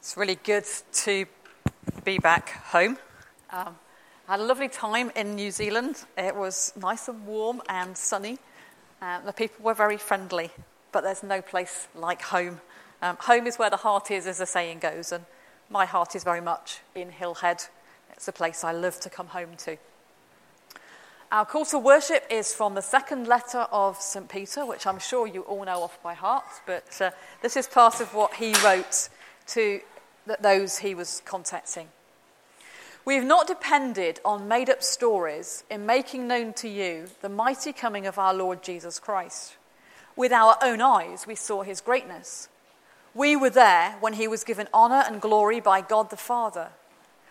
It's really good to be back home. I had a lovely time in New Zealand. It was nice and warm and sunny. The people were very friendly, but there's no place like home. Home is where the heart is, as the saying goes, and my heart is very much in Hillhead. It's a place I love to come home to. Our call to worship is from the second letter of St. Peter, which I'm sure you all know off by heart, but this is part of what he wrote to those he was contacting. We have not depended on made-up stories in making known to you the mighty coming of our Lord Jesus Christ. With our own eyes, we saw his greatness. We were there when he was given honor and glory by God the Father,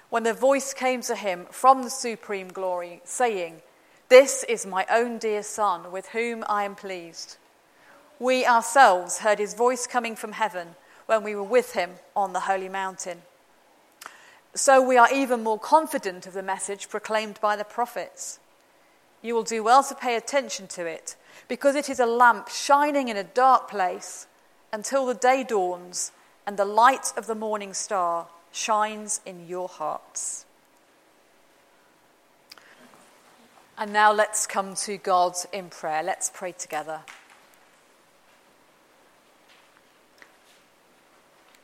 when the voice came to him from the supreme glory, saying, "This is my own dear Son, with whom I am pleased." We ourselves heard his voice coming from heaven when we were with him on the holy mountain. So we are even more confident of the message proclaimed by the prophets. You will do well to pay attention to it, because it is a lamp shining in a dark place until the day dawns and the light of the morning star shines in your hearts. And now let's come to God in prayer. Let's pray together.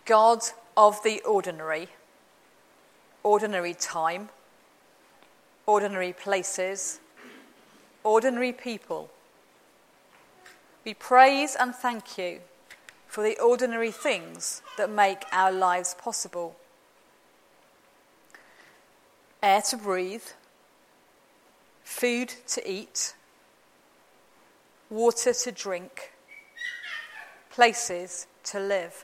God of the ordinary, ordinary time, ordinary places, ordinary people, we praise and thank you for the ordinary things that make our lives possible. Air to breathe, food to eat, water to drink, places to live.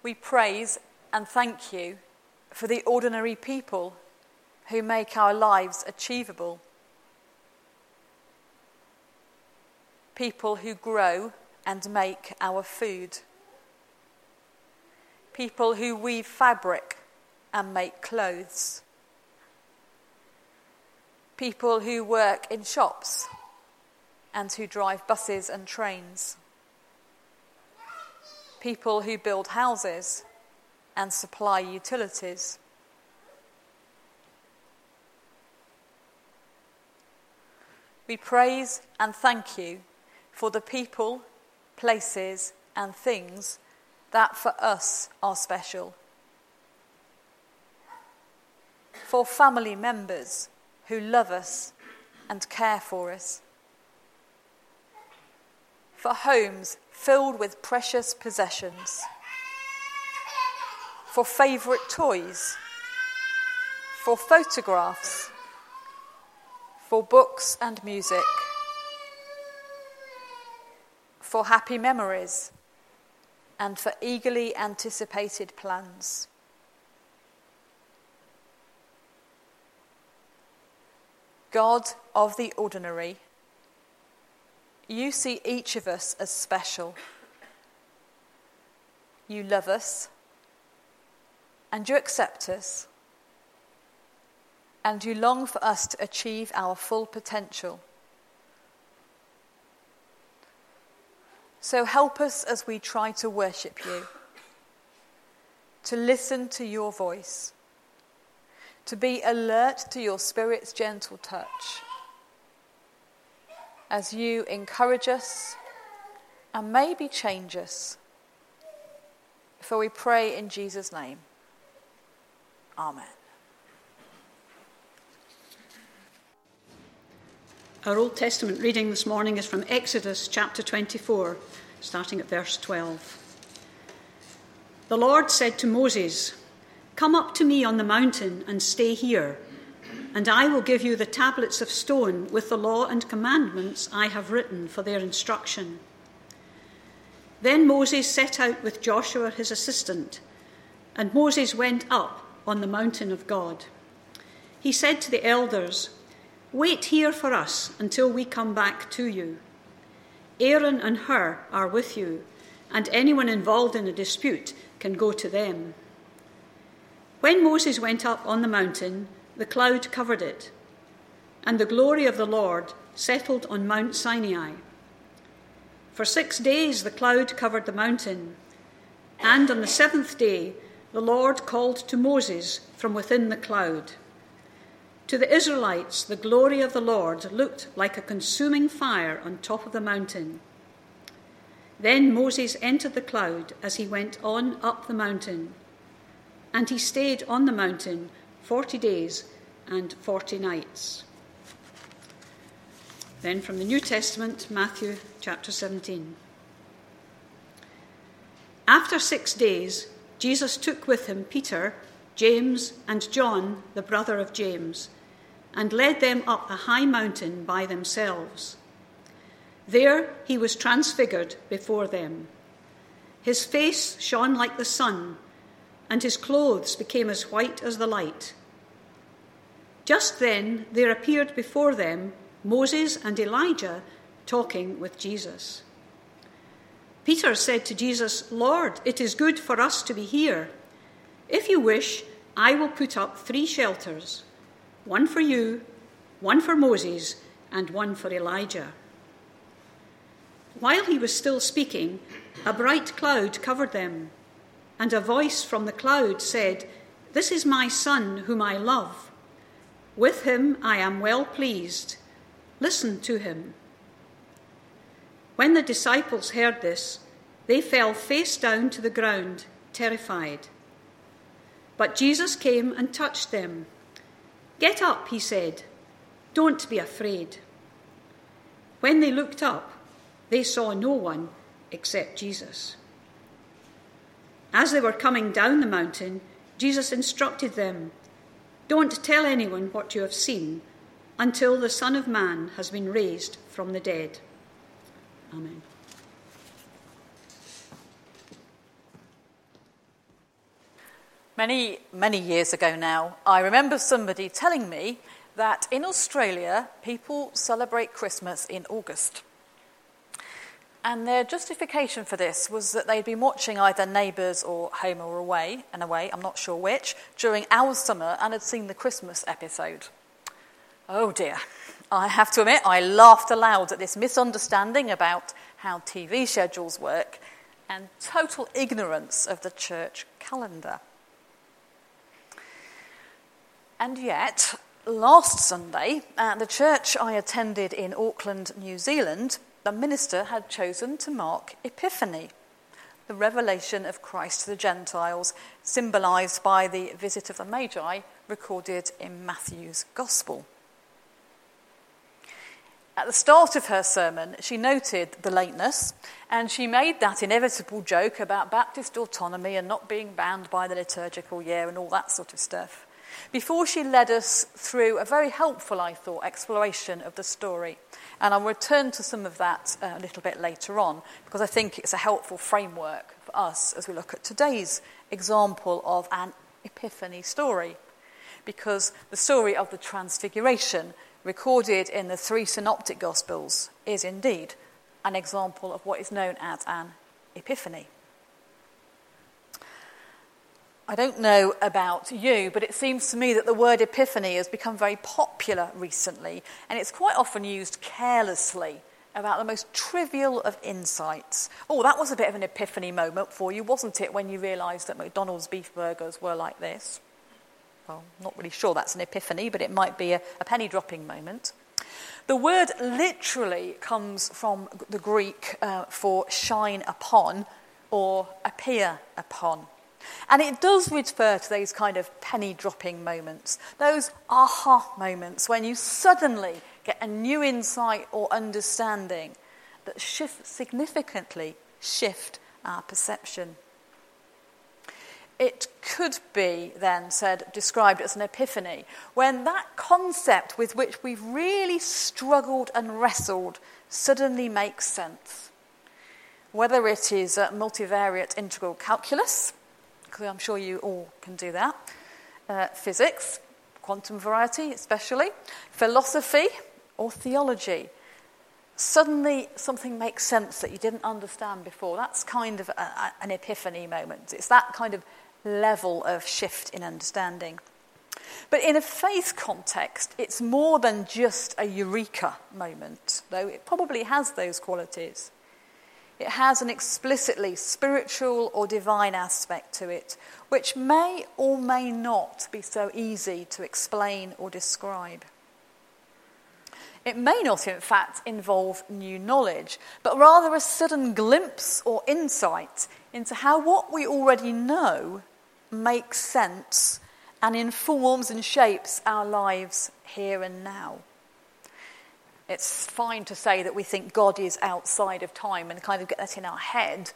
We praise and thank you for the ordinary people who make our lives achievable. People who grow and make our food. People who weave fabric and make clothes. People who work in shops and who drive buses and trains. People who build houses and supply utilities. We praise and thank you for the people, places, and things that for us are special. For family members who love us and care for us. For homes filled with precious possessions. For favourite toys. For photographs. For books and music. For happy memories. And for eagerly anticipated plans. God of the ordinary, you see each of us as special. You love us, and you accept us, and you long for us to achieve our full potential. So help us as we try to worship you, to listen to your voice, to be alert to your Spirit's gentle touch as you encourage us and maybe change us. For we pray in Jesus' name. Amen. Our Old Testament reading this morning is from Exodus chapter 24, starting at verse 12. The Lord said to Moses, "Come up to me on the mountain and stay here, and I will give you the tablets of stone with the law and commandments I have written for their instruction." Then Moses set out with Joshua his assistant, and Moses went up on the mountain of God. He said to the elders, "Wait here for us until we come back to you. Aaron and Hur are with you, and anyone involved in a dispute can go to them." When Moses went up on the mountain, the cloud covered it, and the glory of the Lord settled on Mount Sinai. For 6 days the cloud covered the mountain. And on the seventh day the Lord called to Moses from within the cloud. To the Israelites the glory of the Lord looked like a consuming fire on top of the mountain. Then Moses entered the cloud as he went on up the mountain. And he stayed on the mountain 40 days and 40 nights. Then from the New Testament, Matthew chapter 17. After 6 days, Jesus took with him Peter, James, and John, the brother of James, and led them up a high mountain by themselves. There he was transfigured before them. His face shone like the sun, and his clothes became as white as the light. Just then there appeared before them Moses and Elijah talking with Jesus. Peter said to Jesus, "Lord, it is good for us to be here. If you wish, I will put up 3 shelters, one for you, one for Moses, and one for Elijah." While he was still speaking, a bright cloud covered them, and a voice from the cloud said, "This is my son whom I love. With him I am well pleased. Listen to him." When the disciples heard this, they fell face down to the ground, terrified. But Jesus came and touched them. "Get up," he said. "Don't be afraid." When they looked up, they saw no one except Jesus. As they were coming down the mountain, Jesus instructed them, "Don't tell anyone what you have seen until the Son of Man has been raised from the dead." Amen. Many, many years ago now, I remember somebody telling me that in Australia, people celebrate Christmas in August. And their justification for this was that they'd been watching either Neighbours or Home or Away, I'm not sure which, during our summer and had seen the Christmas episode. Oh dear, I have to admit, I laughed aloud at this misunderstanding about how TV schedules work and total ignorance of the church calendar. And yet, last Sunday, at the church I attended in Auckland, New Zealand, the minister had chosen to mark Epiphany, the revelation of Christ to the Gentiles, symbolised by the visit of the Magi recorded in Matthew's Gospel. At the start of her sermon, she noted the lateness, and she made that inevitable joke about Baptist autonomy and not being bound by the liturgical year and all that sort of stuff, before she led us through a very helpful, I thought, exploration of the story. And I'll return to some of that a little bit later on, because I think it's a helpful framework for us as we look at today's example of an Epiphany story, because the story of the Transfiguration recorded in the 3 synoptic Gospels is indeed an example of what is known as an Epiphany. I don't know about you, but it seems to me that the word epiphany has become very popular recently, and it's quite often used carelessly about the most trivial of insights. Oh, that was a bit of an epiphany moment for you, wasn't it, when you realised that McDonald's beef burgers were like this? Well, not really sure that's an epiphany, but it might be a penny-dropping moment. The word literally comes from the Greek for shine upon or appear upon. And it does refer to those kind of penny-dropping moments, those aha moments when you suddenly get a new insight or understanding that significantly shift our perception. It could be, then, described as an epiphany, when that concept with which we've really struggled and wrestled suddenly makes sense. Whether it is multivariate integral calculus, because I'm sure you all can do that, physics, quantum variety especially, philosophy or theology. Suddenly something makes sense that you didn't understand before. That's kind of an epiphany moment. It's that kind of level of shift in understanding. But in a faith context, it's more than just a eureka moment, though it probably has those qualities. It has an explicitly spiritual or divine aspect to it, which may or may not be so easy to explain or describe. It may not, in fact, involve new knowledge, but rather a sudden glimpse or insight into how what we already know makes sense and informs and shapes our lives here and now. It's fine to say that we think God is outside of time and kind of get that in our head,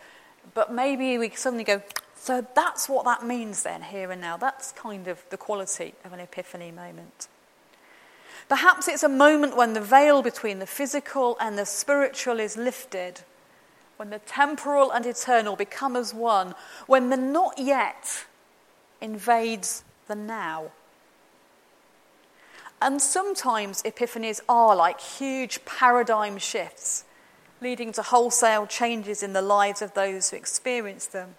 but maybe we suddenly go, so that's what that means then, here and now. That's kind of the quality of an epiphany moment. Perhaps it's a moment when the veil between the physical and the spiritual is lifted, when the temporal and eternal become as one, when the not yet invades the now. And sometimes epiphanies are like huge paradigm shifts, leading to wholesale changes in the lives of those who experience them.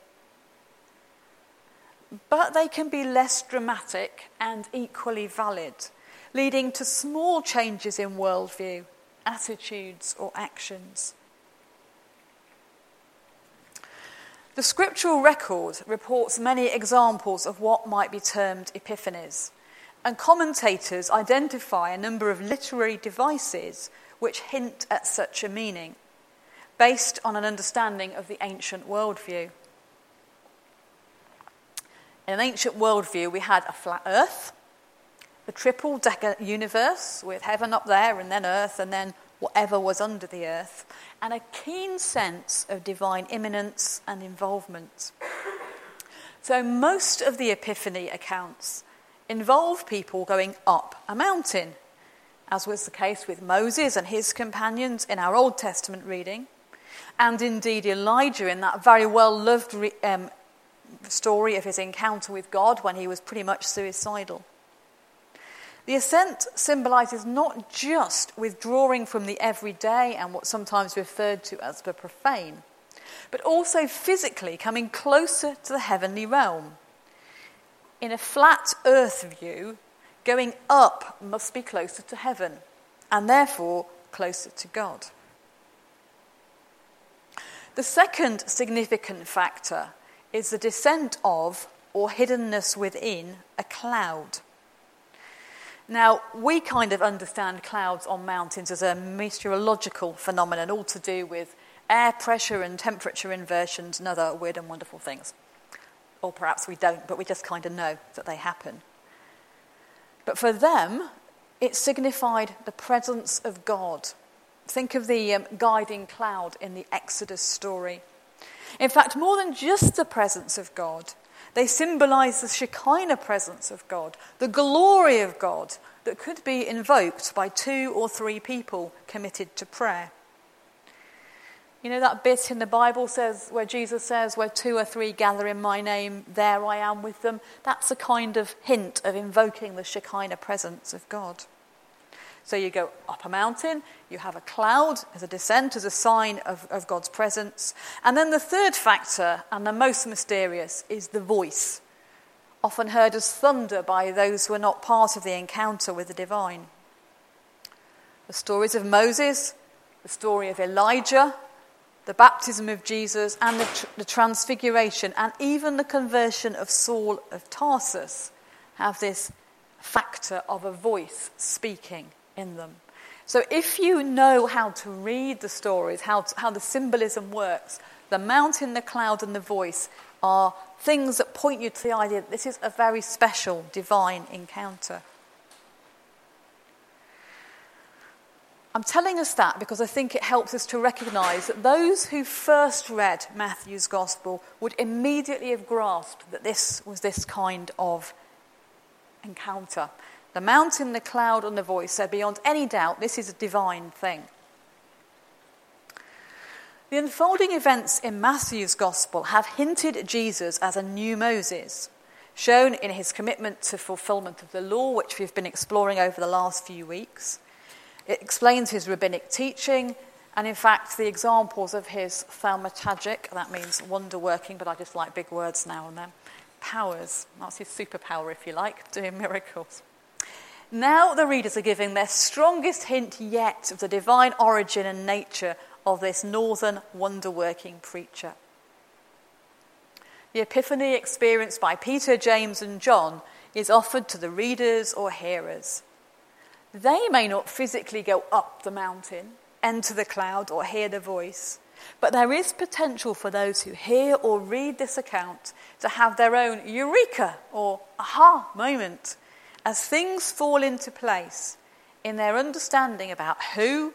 But they can be less dramatic and equally valid, leading to small changes in worldview, attitudes, or actions. The scriptural record reports many examples of what might be termed epiphanies, and commentators identify a number of literary devices which hint at such a meaning, based on an understanding of the ancient worldview. In an ancient worldview, we had a flat earth, the triple-decker universe, with heaven up there and then earth and then whatever was under the earth, and a keen sense of divine immanence and involvement. So most of the epiphany accounts involve people going up a mountain, as was the case with Moses and his companions in our Old Testament reading, and indeed Elijah in that very well-loved story of his encounter with God when he was pretty much suicidal. The ascent symbolises not just withdrawing from the everyday and what's sometimes referred to as the profane, but also physically coming closer to the heavenly realm. In a flat earth view, going up must be closer to heaven, and therefore closer to God. The second significant factor is the descent of, or hiddenness within, a cloud. Now, we kind of understand clouds on mountains as a meteorological phenomenon, all to do with air pressure and temperature inversions and other weird and wonderful things. Or perhaps we don't, but we just kind of know that they happen. But for them, it signified the presence of God. Think of the guiding cloud in the Exodus story. In fact, more than just the presence of God, they symbolise the Shekinah presence of God, the glory of God that could be invoked by 2 or 3 people committed to prayer. You know that bit in the Bible says where Jesus says, where 2 or 3 gather in my name, there I am with them. That's a kind of hint of invoking the Shekinah presence of God. So you go up a mountain, you have a cloud as a descent, as a sign of God's presence. And then the third factor, and the most mysterious, is the voice, often heard as thunder by those who are not part of the encounter with the divine. The stories of Moses, the story of Elijah, the baptism of Jesus, and the transfiguration, and even the conversion of Saul of Tarsus have this factor of a voice speaking in them. So if you know how to read the stories, how the symbolism works, the mountain, the cloud and the voice are things that point you to the idea that this is a very special divine encounter. I'm telling us that because I think it helps us to recognise that those who first read Matthew's Gospel would immediately have grasped that this was this kind of encounter. The mountain, the cloud and the voice said beyond any doubt this is a divine thing. The unfolding events in Matthew's Gospel have hinted at Jesus as a new Moses, shown in his commitment to fulfilment of the law, which we've been exploring over the last few weeks. It explains his rabbinic teaching and in fact the examples of his thaumaturgic, that means wonder working, but I just like big words now and then, powers. That's his superpower, if you like, doing miracles. Now the readers are giving their strongest hint yet of the divine origin and nature of this northern wonder-working preacher. The epiphany experienced by Peter, James and John is offered to the readers or hearers. They may not physically go up the mountain, enter the cloud or hear the voice, but there is potential for those who hear or read this account to have their own eureka or aha moment as things fall into place in their understanding about who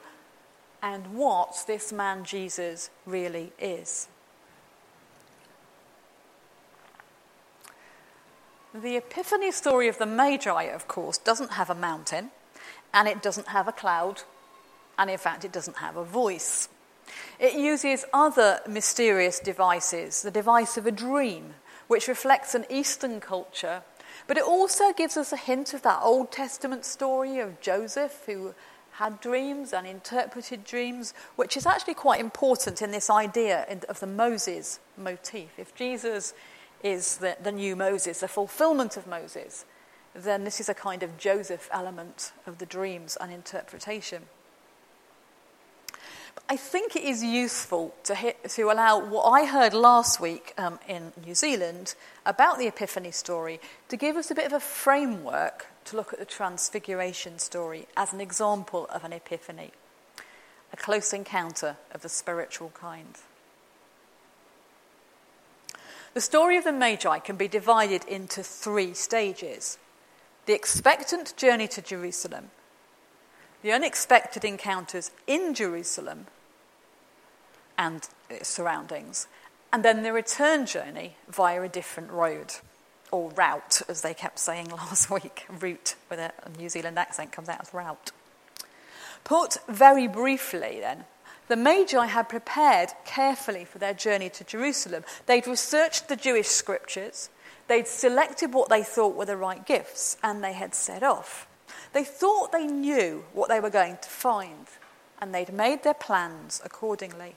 and what this man Jesus really is. The epiphany story of the Magi, of course, doesn't have a mountain, and it doesn't have a cloud, and in fact it doesn't have a voice. It uses other mysterious devices, the device of a dream, which reflects an Eastern culture, but it also gives us a hint of that Old Testament story of Joseph, who had dreams and interpreted dreams, which is actually quite important in this idea of the Moses motif. If Jesus is the new Moses, the fulfillment of Moses, then this is a kind of Joseph element of the dreams and interpretation. But I think it is useful to allow what I heard last week in New Zealand about the Epiphany story to give us a bit of a framework to look at the Transfiguration story as an example of an epiphany, a close encounter of the spiritual kind. The story of the Magi can be divided into three stages: the expectant journey to Jerusalem, the unexpected encounters in Jerusalem and its surroundings, and then the return journey via a different road, or route, as they kept saying last week, route, with a New Zealand accent comes out as route. Put very briefly then, the Magi had prepared carefully for their journey to Jerusalem. They'd researched the Jewish scriptures, they'd selected what they thought were the right gifts, and they had set off. They thought they knew what they were going to find, and they'd made their plans accordingly.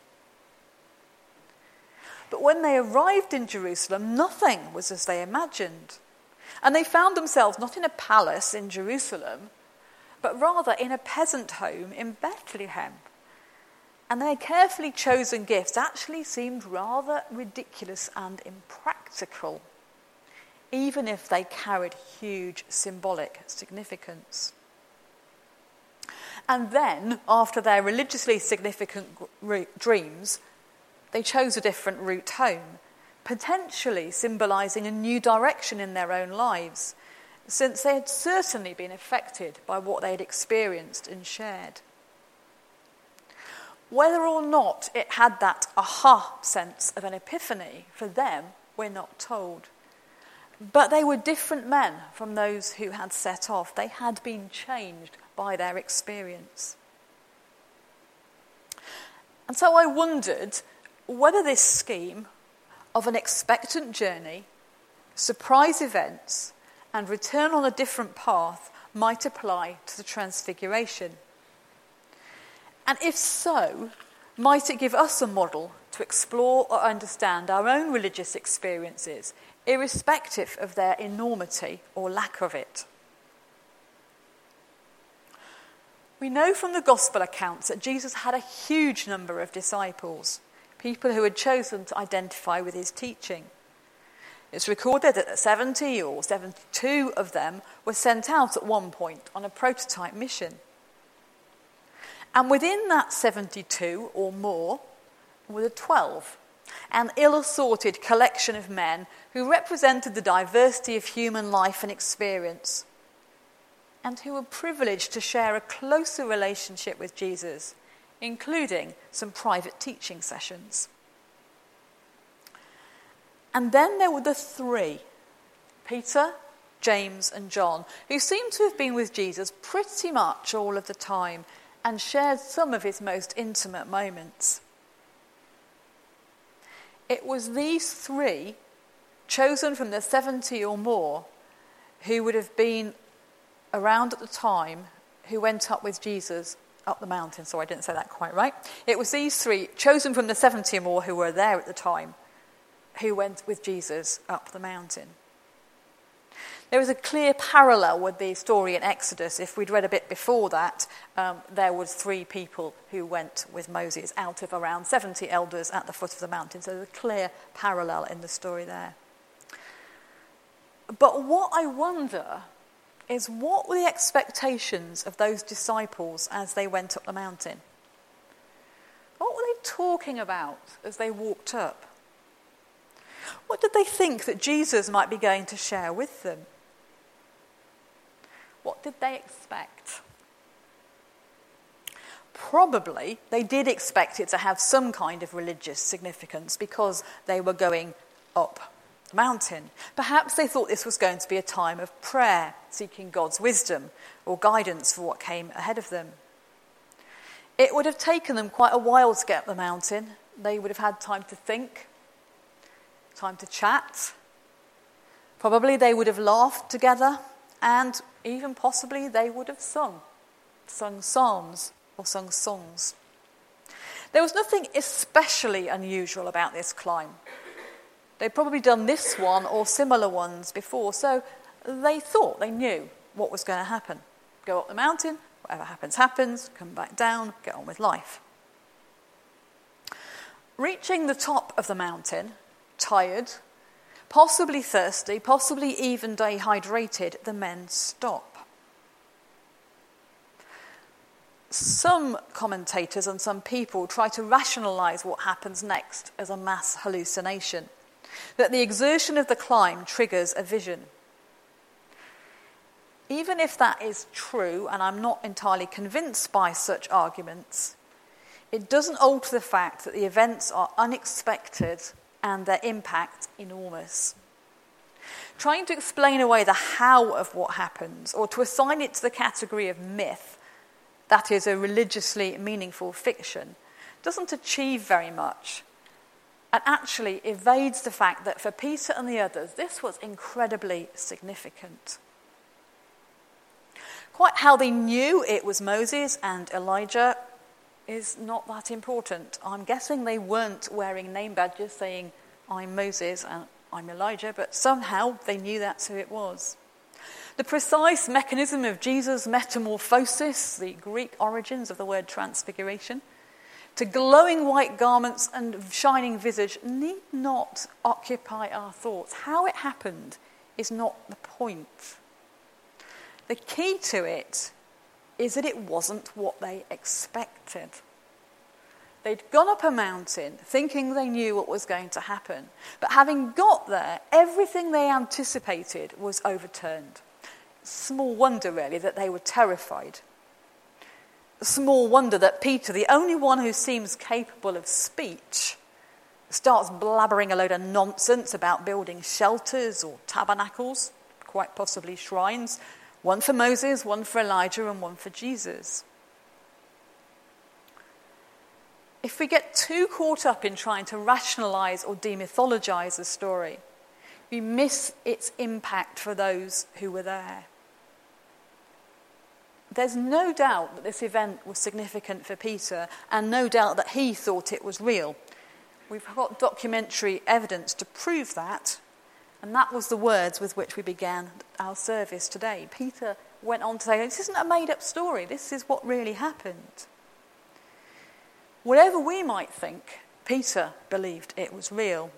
But when they arrived in Jerusalem, nothing was as they imagined. And they found themselves not in a palace in Jerusalem, but rather in a peasant home in Bethlehem. And their carefully chosen gifts actually seemed rather ridiculous and impractical, even if they carried huge symbolic significance. And then, after their religiously significant dreams, they chose a different route home, potentially symbolising a new direction in their own lives, since they had certainly been affected by what they had experienced and shared. Whether or not it had that aha sense of an epiphany for them, we're not told. But they were different men from those who had set off. They had been changed by their experience. And so I wondered whether this scheme of an expectant journey, surprise events, and return on a different path might apply to the Transfiguration. And if so, might it give us a model to explore or understand our own religious experiences, irrespective of their enormity or lack of it? We know from the Gospel accounts that Jesus had a huge number of disciples, people who had chosen to identify with his teaching. It's recorded that 70 or 72 of them were sent out at one point on a prototype mission. And within that 72 or more were the 12, an ill-assorted collection of men who represented the diversity of human life and experience, and who were privileged to share a closer relationship with Jesus, including some private teaching sessions. And then there were the three, Peter, James and John, who seemed to have been with Jesus pretty much all of the time, and shared some of his most intimate moments. It was these three, chosen from the 70 or more, who would have been around at the time, who went up with Jesus up the mountain. Sorry, I didn't say that quite right. It was these three, chosen from the 70 or more who were there at the time, who went with Jesus up the mountain. There is a clear parallel with the story in Exodus. If we'd read a bit before that, there was 3 people who went with Moses out of around 70 elders at the foot of the mountain. So there's a clear parallel in the story there. But what I wonder is, what were the expectations of those disciples as they went up the mountain? What were they talking about as they walked up? What did they think that Jesus might be going to share with them? What did they expect? Probably they did expect it to have some kind of religious significance because they were going up the mountain. Perhaps they thought this was going to be a time of prayer, seeking God's wisdom or guidance for what came ahead of them. It would have taken them quite a while to get up the mountain. They would have had time to think, time to chat. Probably they would have laughed together, and even possibly they would have sung psalms or sung songs. There was nothing especially unusual about this climb. They'd probably done this one or similar ones before, so they thought they knew what was going to happen. Go up the mountain, whatever happens, happens, come back down, get on with life. Reaching the top of the mountain, tired, possibly thirsty, possibly even dehydrated, the men stop. Some commentators and some people try to rationalise what happens next as a mass hallucination, that the exertion of the climb triggers a vision. Even if that is true, and I'm not entirely convinced by such arguments, it doesn't alter the fact that the events are unexpected and their impact enormous. Trying to explain away the how of what happens, or to assign it to the category of myth, that is a religiously meaningful fiction, doesn't achieve very much, and actually evades the fact that for Peter and the others, this was incredibly significant. Quite how they knew it was Moses and Elijah is not that important. I'm guessing they weren't wearing name badges saying, "I'm Moses and I'm Elijah," but somehow they knew that's who it was. The precise mechanism of Jesus' metamorphosis, the Greek origins of the word transfiguration, to glowing white garments and shining visage need not occupy our thoughts. How it happened is not the point. The key to it is that it wasn't what they expected. They'd gone up a mountain thinking they knew what was going to happen, but having got there, everything they anticipated was overturned. Small wonder, really, that they were terrified. Small wonder that Peter, the only one who seems capable of speech, starts blabbering a load of nonsense about building shelters or tabernacles, quite possibly shrines, one for Moses, one for Elijah, and one for Jesus. If we get too caught up in trying to rationalise or demythologise a story, we miss its impact for those who were there. There's no doubt that this event was significant for Peter, and no doubt that he thought it was real. We've got documentary evidence to prove that. And that was the words with which we began our service today. Peter went on to say, this isn't a made-up story. This is what really happened. Whatever we might think, Peter believed it was real.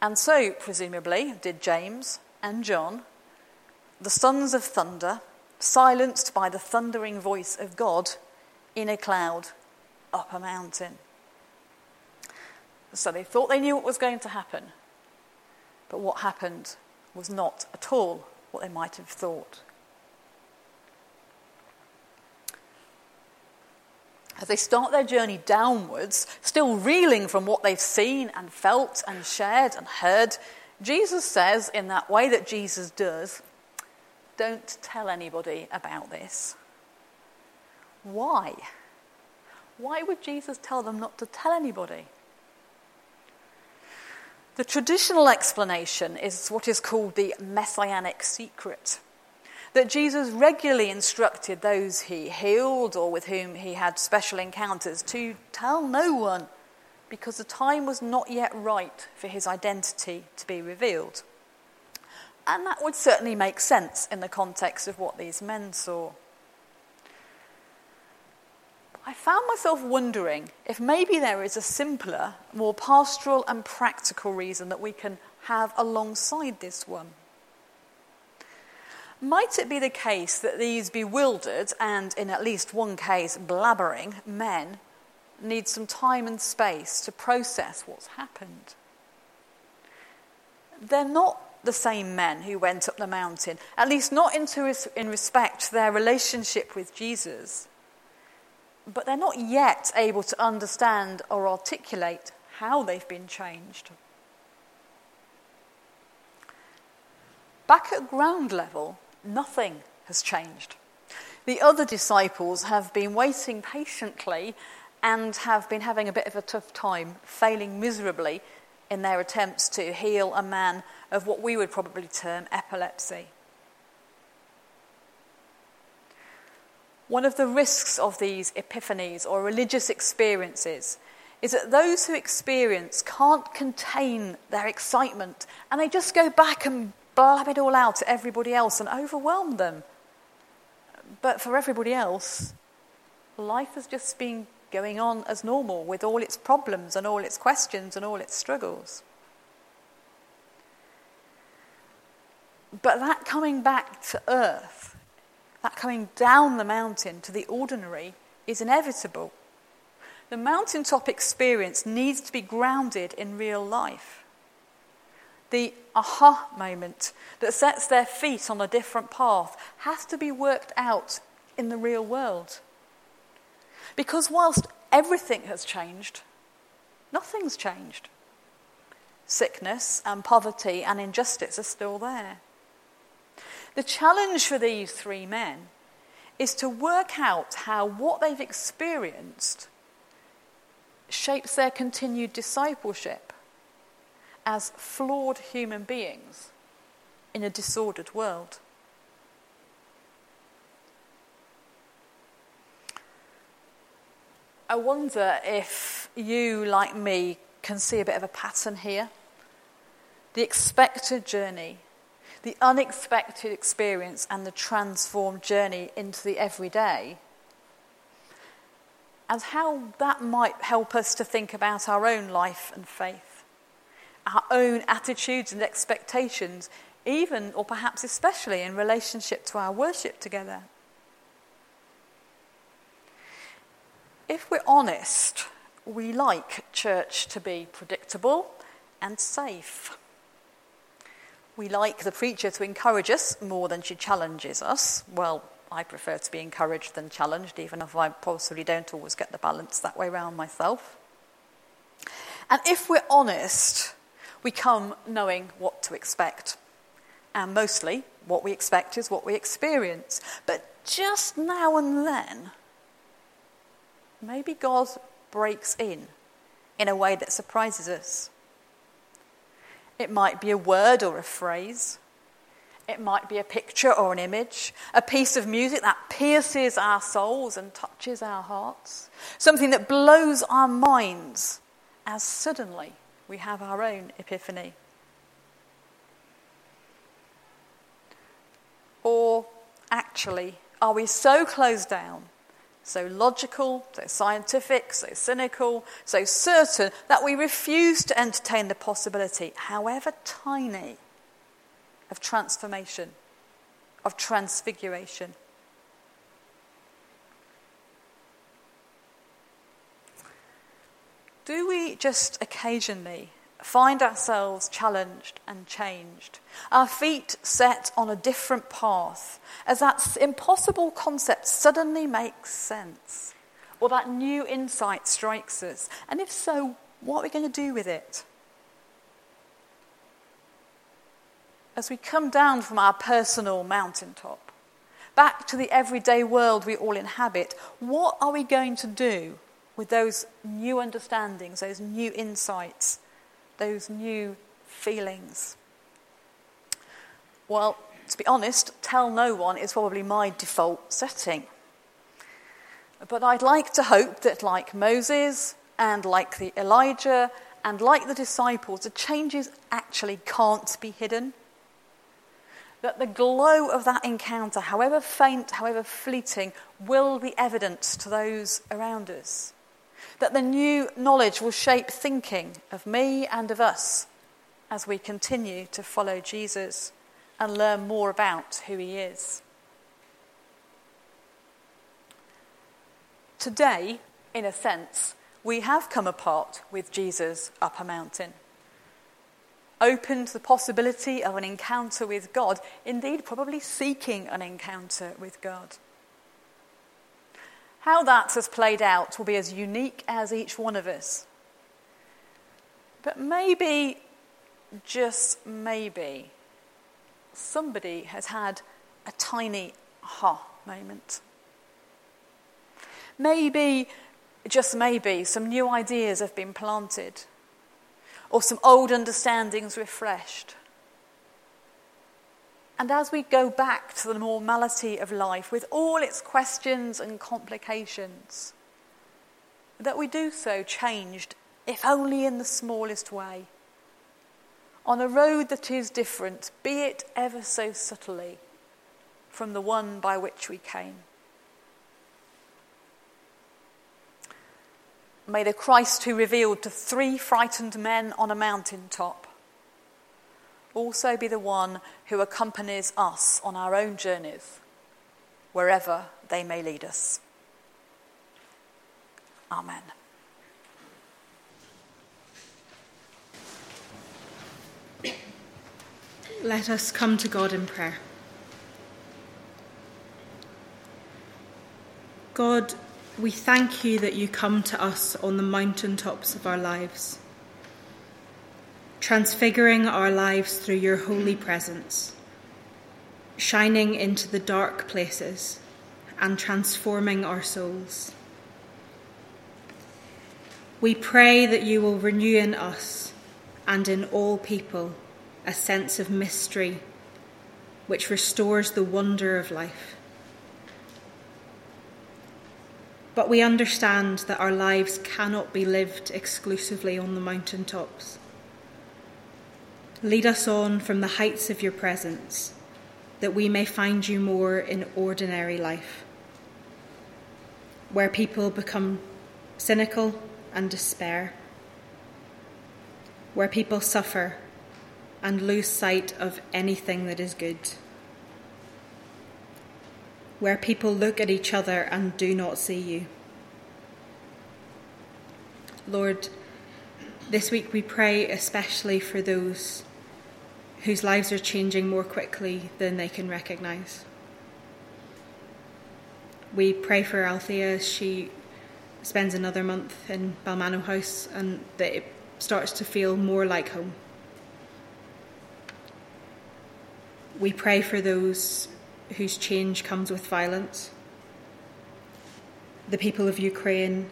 And so, presumably, did James and John, the sons of thunder, silenced by the thundering voice of God in a cloud up a mountain. So they thought they knew what was going to happen. But what happened was not at all what they might have thought. As they start their journey downwards, still reeling from what they've seen and felt and shared and heard, Jesus says, in that way that Jesus does, don't tell anybody about this. Why? Why would Jesus tell them not to tell anybody? The traditional explanation is what is called the messianic secret, that Jesus regularly instructed those he healed or with whom he had special encounters to tell no one because the time was not yet right for his identity to be revealed. And that would certainly make sense in the context of what these men saw. I found myself wondering if maybe there is a simpler, more pastoral and practical reason that we can have alongside this one. Might it be the case that these bewildered and, in at least one case, blabbering men need some time and space to process what's happened? They're not the same men who went up the mountain, at least not in respect to their relationship with Jesus. But they're not yet able to understand or articulate how they've been changed. Back at ground level, nothing has changed. The other disciples have been waiting patiently and have been having a bit of a tough time, failing miserably in their attempts to heal a man of what we would probably term epilepsy. One of the risks of these epiphanies or religious experiences is that those who experience can't contain their excitement and they just go back and blab it all out to everybody else and overwhelm them. But for everybody else, life has just been going on as normal with all its problems and all its questions and all its struggles. But that coming back to earth, that coming down the mountain to the ordinary is inevitable. The mountaintop experience needs to be grounded in real life. The aha moment that sets their feet on a different path has to be worked out in the real world. Because whilst everything has changed, nothing's changed. Sickness and poverty and injustice are still there. The challenge for these three men is to work out how what they've experienced shapes their continued discipleship as flawed human beings in a disordered world. I wonder if you, like me, can see a bit of a pattern here. The expected journey, the unexpected experience and the transformed journey into the everyday, and how that might help us to think about our own life and faith, our own attitudes and expectations, even or perhaps especially in relationship to our worship together. If we're honest, we like church to be predictable and safe. We like the preacher to encourage us more than she challenges us. Well, I prefer to be encouraged than challenged, even if I possibly don't always get the balance that way round myself. And if we're honest, we come knowing what to expect. And mostly, what we expect is what we experience. But just now and then, maybe God breaks in a way that surprises us. It might be a word or a phrase. It might be a picture or an image, a piece of music that pierces our souls and touches our hearts, something that blows our minds as suddenly we have our own epiphany. Or actually, are we so closed down, so logical, so scientific, so cynical, so certain that we refuse to entertain the possibility, however tiny, of transformation, of transfiguration? Do we just occasionally find ourselves challenged and changed, our feet set on a different path, as that impossible concept suddenly makes sense, or that new insight strikes us? And if so, what are we going to do with it? As we come down from our personal mountaintop, back to the everyday world we all inhabit, what are we going to do with those new understandings, those new insights, those new feelings? Well, to be honest, tell no one is probably my default setting. But I'd like to hope that, like Moses and like the Elijah and like the disciples, the changes actually can't be hidden. that the glow of that encounter, however faint, however fleeting, will be evident to those around us. That the new knowledge will shape thinking of me and of us as we continue to follow Jesus and learn more about who he is. Today, in a sense, we have come apart with Jesus up a mountain, open to the possibility of an encounter with God, indeed probably seeking an encounter with God. How that has played out will be as unique as each one of us. But maybe, just maybe, somebody has had a tiny aha moment. Maybe, just maybe, some new ideas have been planted, or some old understandings refreshed. And as we go back to the normality of life, with all its questions and complications, that we do so changed, if only in the smallest way, on a road that is different, be it ever so subtly, from the one by which we came. May the Christ who revealed to 3 frightened men on a mountaintop also be the one who accompanies us on our own journeys, wherever they may lead us. Amen. Let us come to God in prayer. God, we thank you that you come to us on the mountaintops of our lives, transfiguring our lives through your holy presence, shining into the dark places and transforming our souls. We pray that you will renew in us and in all people a sense of mystery which restores the wonder of life. But we understand that our lives cannot be lived exclusively on the mountaintops. Lead us on from the heights of your presence, that we may find you more in ordinary life, where people become cynical and despair, where people suffer and lose sight of anything that is good, where people look at each other and do not see you. Lord, this week we pray especially for those whose lives are changing more quickly than they can recognise. We pray for Althea as she spends another month in Balmano House and that it starts to feel more like home. We pray for those whose change comes with violence. The people of Ukraine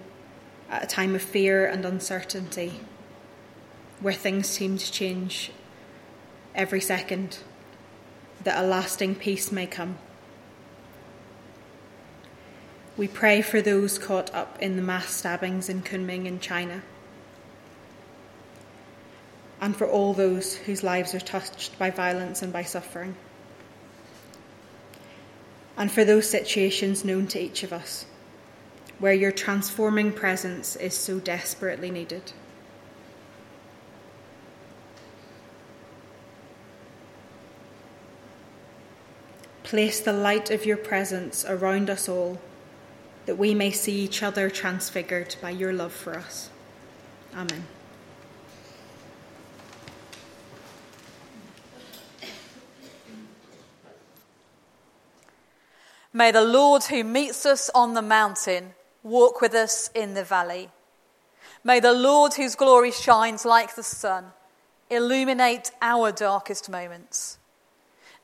at a time of fear and uncertainty, where things seem to change every second, that a lasting peace may come. We pray for those caught up in the mass stabbings in Kunming in China, and for all those whose lives are touched by violence and by suffering, and for those situations known to each of us, where your transforming presence is so desperately needed. Place the light of your presence around us all, that we may see each other transfigured by your love for us. Amen. May the Lord who meets us on the mountain walk with us in the valley. May the Lord whose glory shines like the sun illuminate our darkest moments.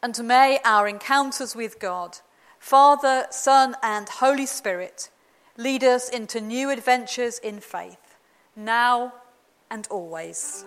And may our encounters with God, Father, Son, and Holy Spirit lead us into new adventures in faith, now and always.